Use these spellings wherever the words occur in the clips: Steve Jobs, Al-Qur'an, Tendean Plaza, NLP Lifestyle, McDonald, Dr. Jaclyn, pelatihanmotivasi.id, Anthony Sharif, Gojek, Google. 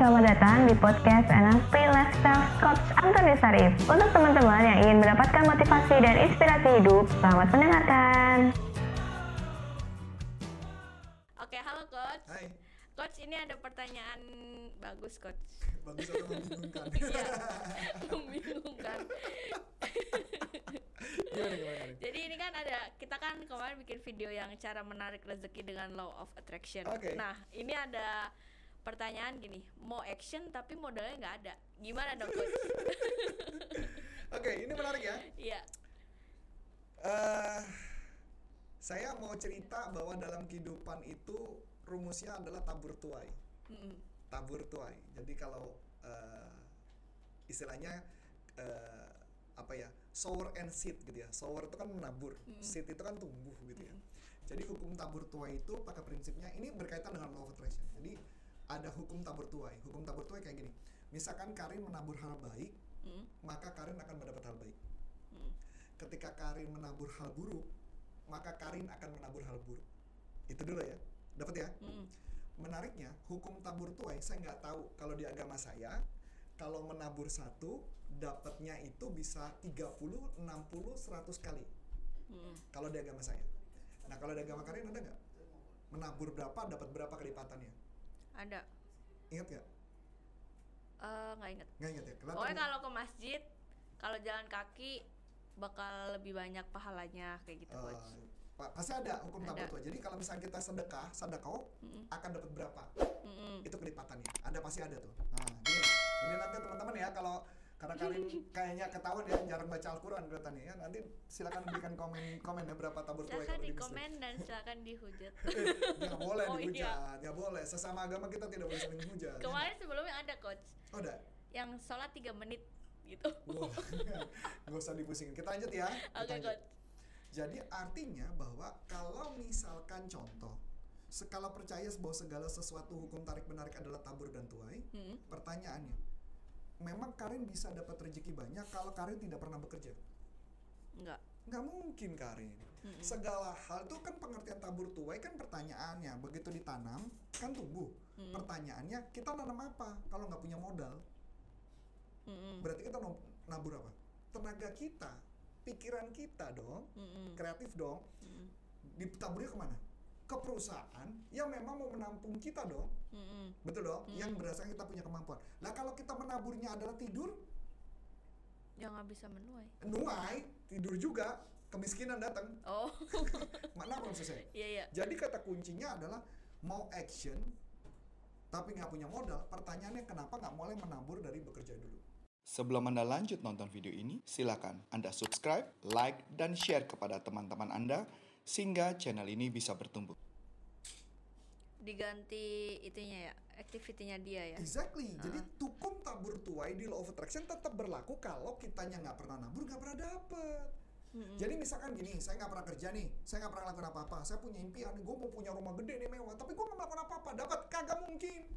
Selamat datang di podcast NLP Lifestyle Coach Anthony Sharif. Untuk teman-teman yang ingin mendapatkan motivasi dan inspirasi hidup, selamat mendengarkan. Oke, halo Coach. Hai. Coach, ini ada pertanyaan bagus, Coach. Bagus atau membingungkan? Iya, membingungkan. Jadi ini kan ada, kita kan kemarin bikin video yang cara menarik rezeki dengan law of attraction. Okay. Nah, ini ada pertanyaan gini, mau action tapi modalnya nggak ada. Gimana dong, Coach? Oke, ini menarik ya? Iya. Saya mau cerita bahwa dalam kehidupan itu rumusnya adalah tabur tuai. Tabur tuai. Jadi kalau istilahnya sower and seed gitu ya. Sower itu kan menabur, seed itu kan tumbuh gitu ya. Jadi hukum tabur tuai itu pakai prinsipnya ini berkaitan dengan law of attraction. Jadi ada hukum tabur tuai. Hukum tabur tuai kayak gini. Misalkan Karin menabur hal baik, maka Karin akan mendapat hal baik. Ketika Karin menabur hal buruk, maka Karin akan menabur hal buruk. Itu dulu ya. Dapat ya? Menariknya, hukum tabur tuai saya nggak tahu kalau di agama saya, kalau menabur satu, dapatnya itu bisa 30, 60, 100 kali. Kalau di agama saya. Nah, kalau di agama kalian ada nggak? Menabur berapa, dapat berapa kelipatannya? Ada. Ingat nggak? Nggak ingat. Nggak ingat ya? Pokoknya kalau ke masjid, kalau jalan kaki, bakal lebih banyak pahalanya, kayak gitu, Coach. Pasti ada hukum tabur tuai. Jadi kalau misalnya kita sedekah akan dapat berapa? Itu kelipatannya. Ada, pasti ada tuh. Nah, jadi nanti teman-teman ya, kalau karena kalian kayaknya ketahuan ya jarang baca Al-Qur'an kelihatannya ya. Nanti silakan berikan komen ya berapa tabur tuai. Silakan di komen dan silakan dihujat. Enggak boleh dihujat. Enggak boleh. Sesama agama kita tidak boleh saling menghujat. Kemarin sebelumnya ada, Coach. Oh, ada. Yang sholat 3 menit gitu. Enggak usah dipusingin. Kita lanjut ya. Oke, Coach. Jadi artinya bahwa kalau misalkan contoh skala percaya bahwa segala sesuatu hukum tarik menarik adalah tabur dan tuai, pertanyaannya, memang Karin bisa dapat rezeki banyak kalau Karin tidak pernah bekerja? Enggak. Enggak mungkin Karin. Segala hal itu kan pengertian tabur tuai kan pertanyaannya, begitu ditanam kan tumbuh. Pertanyaannya, kita nanam apa kalau nggak punya modal? Berarti kita nabur apa? Tenaga kita. Pikiran kita dong, kreatif dong, ditaburnya kemana? Ke perusahaan yang memang mau menampung kita dong, betul dong? Yang berdasarkan kita punya kemampuan. Nah kalau kita menaburnya adalah tidur, ya nggak bisa menuai. Menuai, tidur juga, kemiskinan datang. Oh, mana belum selesai. Yeah. Jadi kata kuncinya adalah mau action, tapi nggak punya modal. Pertanyaannya kenapa nggak mulai menabur dari bekerja dulu? Sebelum Anda lanjut nonton video ini, silakan Anda subscribe, like, dan share kepada teman-teman Anda sehingga channel ini bisa bertumbuh. Diganti itunya ya, aktivitinya dia ya. Exactly. Jadi hukum tabur tuai di law of attraction tetap berlaku kalau kitanya nggak pernah nabur, nggak pernah dapet. Jadi misalkan gini, saya nggak pernah kerja nih, saya nggak pernah lakukan apa-apa, saya punya impian, gue mau punya rumah gede nih mewah, tapi gue nggak melakukan apa-apa, dapat kagak mungkin.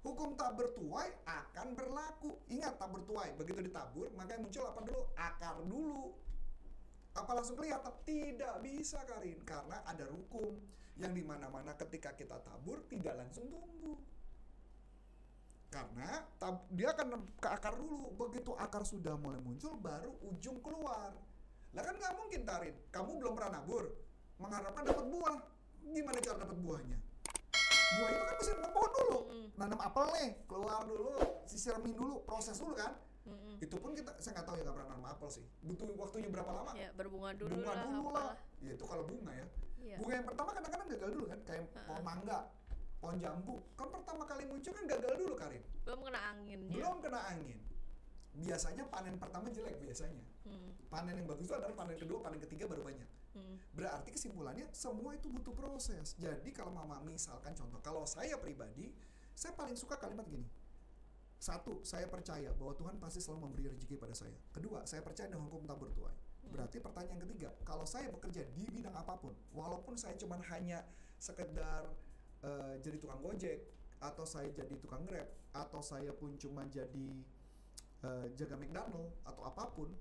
Hukum tabur tuai akan berlaku. Ingat, tabur tuai begitu ditabur, makanya muncul apa dulu? Akar dulu. Apa langsung kelihatan? Tidak bisa, Karin, karena ada hukum yang di mana-mana ketika kita tabur tidak langsung tumbuh. Karena dia akan ke akar dulu. Begitu akar sudah mulai muncul, baru ujung keluar. Lah kan nggak mungkin, Karin. Kamu belum pernah nabur, mengharapkan dapat buah. Gimana cara dapat buahnya? Buah itu kan mesti nanam pohon dulu, nanam apel nih, keluar dulu, siramin dulu, proses dulu kan. Itu pun kita, saya nggak tahu ya, nggak pernah nanam apel sih. Butuh waktunya berapa lama? Ya, berbunga dulu. Bunga lah, dulu lah. Ya itu kalau bunga ya. Bunga yang pertama kadang-kadang gagal dulu kan, kayak pohon mangga, pohon jambu. Kan pertama kali muncul kan gagal dulu, Karin. Belum kena angin. Belum kena angin. Biasanya panen pertama jelek biasanya. Panen yang bagus itu adalah panen kedua, panen ketiga baru banyak. Berarti kesimpulannya semua itu butuh proses. Jadi kalau mama misalkan contoh, kalau saya pribadi, saya paling suka kalimat gini. Satu, saya percaya bahwa Tuhan pasti selalu memberi rezeki pada saya. Kedua, saya percaya dengan hukum tabur tuai. Berarti pertanyaan ketiga, kalau saya bekerja di bidang apapun, walaupun saya cuma hanya sekedar jadi tukang gojek, atau saya jadi tukang grab, atau saya pun cuma jadi jaga McDonald atau apapun,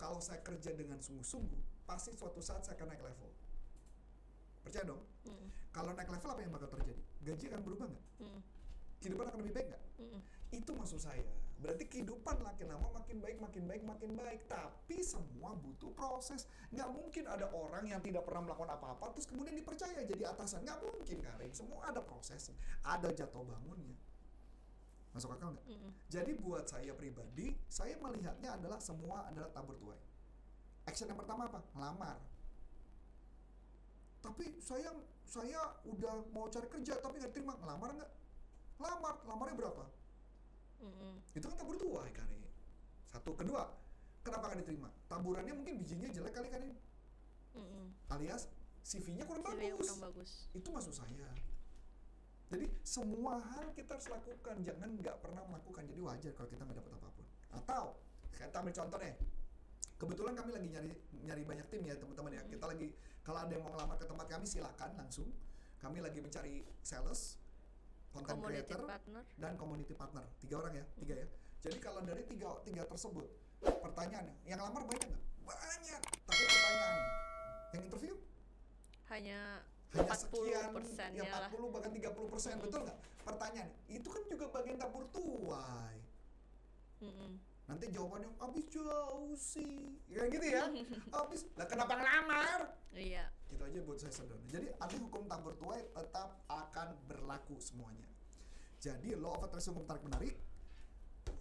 kalau saya kerja dengan sungguh-sungguh, pasti suatu saat saya akan naik level. Percaya dong? Kalau naik level apa yang bakal terjadi? Gaji akan berubah nggak? kehidupan akan lebih baik nggak? Itu maksud saya. Berarti kehidupan makin lama makin baik. Tapi semua butuh proses. Nggak mungkin ada orang yang tidak pernah melakukan apa-apa terus kemudian dipercaya jadi atasan. Nggak mungkin, Karin. Semua ada prosesnya, ada jatuh bangunnya. Masuk akal nggak? Jadi buat saya pribadi, saya melihatnya adalah semua adalah tabur tuai. Action yang pertama apa? Ngelamar. Tapi saya udah mau cari kerja tapi nggak terima, ngelamar nggak? Lamarnya berapa? Itu kan tabur tuai kali. Satu, kedua, kenapa nggak diterima? Taburannya mungkin bijinya jelek kali kan ini, alias CV-nya kurang bagus. Itu maksud saya. Jadi semua hal kita harus lakukan, jangan nggak pernah melakukan. Jadi wajar kalau kita nggak dapat apapun. Atau kita ambil contohnya. Kebetulan kami lagi nyari banyak tim ya teman-teman ya. Kita lagi, kalau ada yang mau ngelamar ke tempat kami silakan langsung. Kami lagi mencari sales, content creator, dan community partner. 3 orang ya. Jadi kalau dari tiga tersebut, pertanyaannya, yang lamar banyak nggak? Banyak. Tapi pertanyaan, yang interview? Hanya 40%, ya 40 bahkan 30%, betul nggak? Pertanyaan, itu kan juga bagian dapur tuai. Nanti jawabannya, abis jauh sih, kayak gitu ya. Abis, lah kenapa ngelamar? Iya. Gitu aja buat saya sederhana. Jadi ada hukum tabur tuai tetap akan berlaku semuanya. Jadi law of attraction, hukum tarik menarik,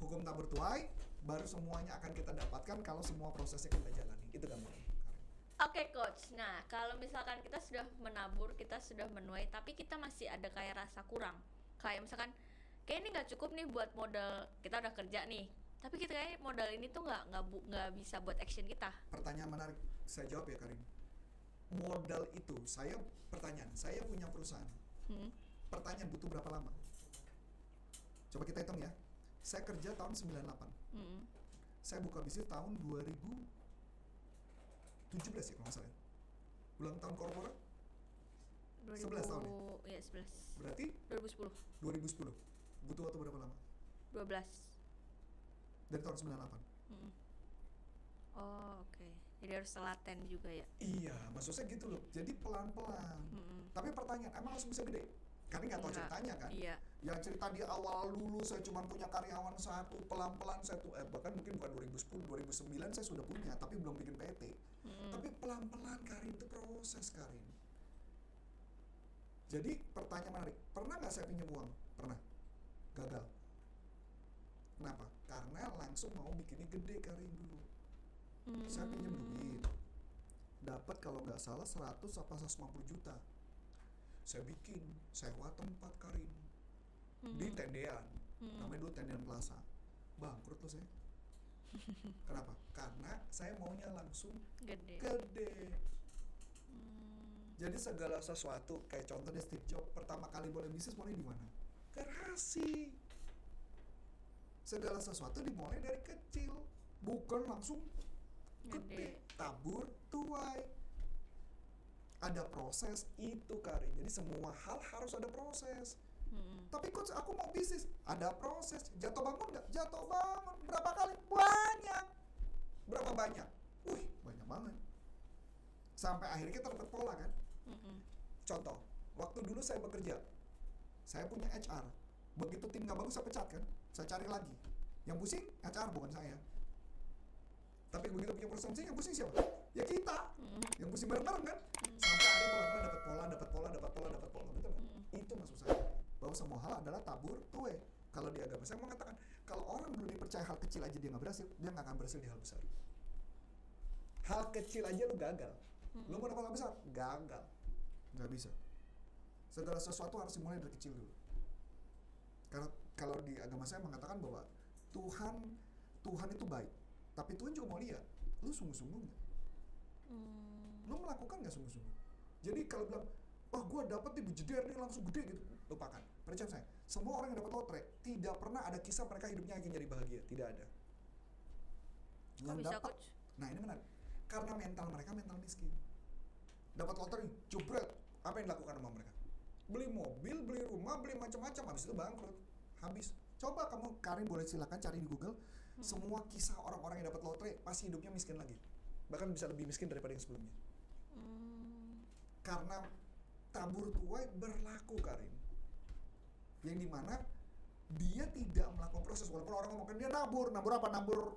hukum tabur tuai, baru semuanya akan kita dapatkan kalau semua prosesnya kita jalani. Itu gampang. Oke, Coach. Nah, kalau misalkan kita sudah menabur, kita sudah menuai, tapi kita masih ada kayak rasa kurang. Kayak misalkan, kayak ini nggak cukup nih buat modal kita udah kerja nih. Tapi kita kayak modal ini tuh nggak bisa buat action kita. Pertanyaan menarik, saya jawab ya Karin. Modal itu, saya punya perusahaan. Pertanyaan, butuh berapa lama? Coba kita hitung ya. Saya kerja tahun 98. Saya buka bisnis tahun 2017 ya kalau nggak salah. Ulang tahun korporat 11 tahun ya? Iya, 11. Berarti? 2010. Butuh waktu berapa lama? 12. Dari tahun 98. Oh, oke. Okay. Jadi harus telaten juga ya? Iya, maksud saya gitu loh. Jadi pelan-pelan. Tapi pertanyaan, emang harus bisa gede? Karena nggak tahu ceritanya kan? Iya. Yang cerita di awal dulu, saya cuma punya karyawan satu, pelan-pelan saya tuh, bahkan mungkin bukan 2010, 2009 saya sudah punya, tapi belum bikin PT. Tapi pelan-pelan, Karin, itu proses, Karin. Jadi pertanyaan menarik, pernah nggak saya pinjam uang? Pernah. Gagal. Kenapa? Karena langsung mau bikinnya gede, Karin, dulu. Saya pinjam duit, dapat kalau nggak salah 100 apa 150 juta. Saya bikin, sewa tempat, Karin, di Tendean, namanya dulu Tendean Plaza. Bangkrut loh saya. Kenapa? Karena saya maunya langsung gede. Jadi segala sesuatu, kayak contohnya Steve Jobs, pertama kali mulai bisnis mulai di mana? Garasi. Segala sesuatu dimulai dari kecil, bukan langsung gede. Tabur tuai, ada proses itu, Karin. Jadi semua hal harus ada proses. Tapi Coach, aku mau bisnis, ada proses. Jatuh bangun nggak? Jatuh bangun. Berapa kali? Banyak. Berapa banyak? Wih, banyak banget. Sampai akhirnya kita dapat pola kan. Contoh, waktu dulu saya bekerja, saya punya HR. Begitu tim nggak bagus, saya pecat kan? Saya cari lagi. Yang pusing HR bukan saya. Tapi begitu punya perusahaan sih, yang pusing siapa? Ya kita. Yang pusing bareng-bareng kan? Sampai ada pelan-pelan dapat pola, betul kan? Itu maksud saya. Bahwa semua hal adalah tabur tuai. Kalau di agama saya mengatakan, kalau orang belum dipercaya hal kecil aja dia nggak berhasil, dia nggak akan berhasil di hal besar. Hal kecil aja lu gagal. Lu mau dapat hal besar? Gagal. Nggak bisa. Segala sesuatu harus dimulai dari kecil dulu. Karena kalau di agama saya mengatakan bahwa Tuhan itu baik, tapi Tuhan juga mau lihat lu sungguh-sungguh nggak, lu melakukan nggak sungguh-sungguh. Jadi kalau bilang, wah gua dapat di bejeder nih langsung gede gitu, lupakan. Percaya saya, semua orang yang dapat lotre tidak pernah ada kisah mereka hidupnya akan jadi bahagia, tidak ada. Yang dapat, nah ini menarik, karena mental mereka miskin. Dapat lotre, jebret, apa yang dilakukan sama mereka? Beli mobil, beli rumah, beli macam-macam, habis itu bangkrut. Habis. Coba kamu, Karin, boleh silakan cari di Google, semua kisah orang-orang yang dapat lotre pasti hidupnya miskin lagi. Bahkan bisa lebih miskin daripada yang sebelumnya. Karena tabur tuai berlaku, Karin. Yang dimana dia tidak melakukan proses. Walaupun orang ngomongin dia nabur apa? Nabur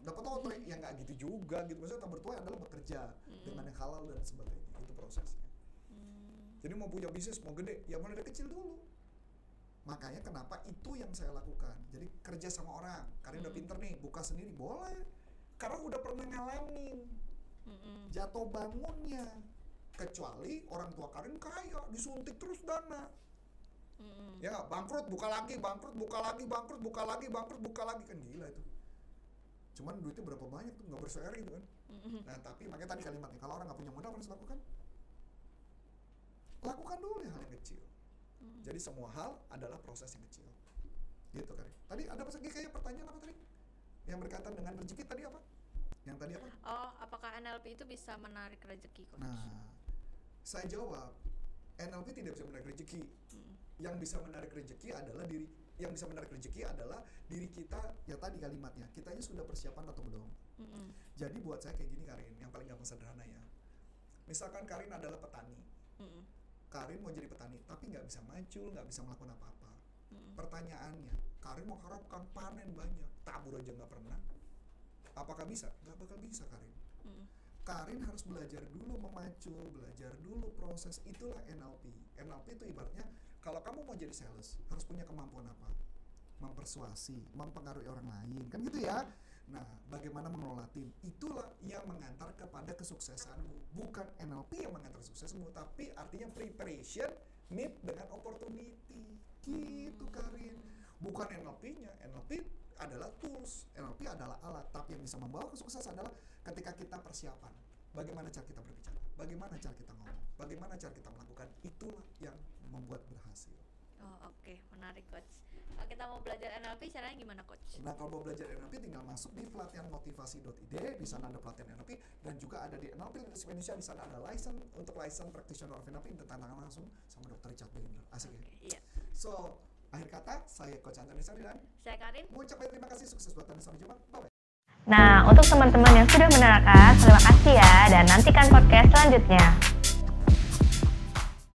dapat otak, ya nggak gitu juga gitu. Maksudnya nabur tuai adalah bekerja dengan yang halal dan sebagainya, itu prosesnya. Jadi mau punya bisnis, mau gede, ya mulai dari kecil dulu. Makanya kenapa itu yang saya lakukan. Jadi kerja sama orang, karena udah pinter nih, buka sendiri, boleh. Karena udah pernah ngalamin, jatuh bangunnya. Kecuali orang tua Karin kaya, disuntik terus dana. Ya bangkrut, buka lagi, bangkrut, buka lagi, bangkrut, buka lagi, bangkrut, buka lagi. Kan gila itu. Cuman duitnya berapa banyak tuh, nggak berseri gitu kan. Nah tapi makanya tadi kalimatnya, kalau orang nggak punya modal harus lakukan. Lakukan dulu hal yang kecil. Jadi semua hal adalah proses yang kecil. Gitu Karin. Tadi ada kayak pertanyaan apa tadi? Yang berkaitan dengan rezeki tadi apa? Yang tadi apa? Oh, apakah NLP itu bisa menarik rezeki, Coach? Nah, saya jawab, NLP tidak bisa menarik rezeki. Yang bisa menarik rezeki adalah diri, yang bisa menarik rezeki adalah diri kita. Ya tadi kalimatnya, kitanya sudah persiapan atau belum. Jadi buat saya kayak gini Karin, yang paling gampang sederhana ya. Misalkan Karin adalah petani. Karin mau jadi petani, tapi nggak bisa maju, nggak bisa melakukan apa-apa. Pertanyaannya, Karin mau harapkan panen banyak, tabur aja nggak pernah. Apakah bisa? Nggak bakal bisa Karin. Karin harus belajar dulu memacul, belajar dulu proses, itulah NLP. NLP itu ibaratnya, kalau kamu mau jadi sales, harus punya kemampuan apa? Mempersuasi, mempengaruhi orang lain, kan gitu ya. Nah, bagaimana mengelola tim, itulah yang mengantar kepada kesuksesanmu. Bukan NLP yang mengantar suksesmu, tapi artinya preparation meet dengan opportunity. Gitu Karin. Bukan NLP-nya, NLP adalah tools, NLP adalah alat. Tapi yang bisa membawa kesuksesan adalah ketika kita persiapan. Bagaimana cara kita berbicara, bagaimana cara kita ngomong, bagaimana cara kita melakukan, itulah yang membuat berhasil. Oh oke, menarik Coach. Kalau kita mau belajar NLP caranya gimana Coach? Nah kalau mau belajar NLP tinggal masuk di pelatihanmotivasi.id, di sana ada pelatihan NLP dan juga ada di NLP Indonesia, di sana ada license untuk license practitioner of NLP, ditandatangani langsung sama Dr. Jaclyn. Asik ya? Iya. So, akhir kata saya Coach Anthony Sharif dan saya Karin. Mengucapkan terima kasih, sukses buat Anda, sampai jumpa. Bye. Nah, untuk teman-teman yang sudah menerangkan, terima kasih ya dan nantikan podcast selanjutnya.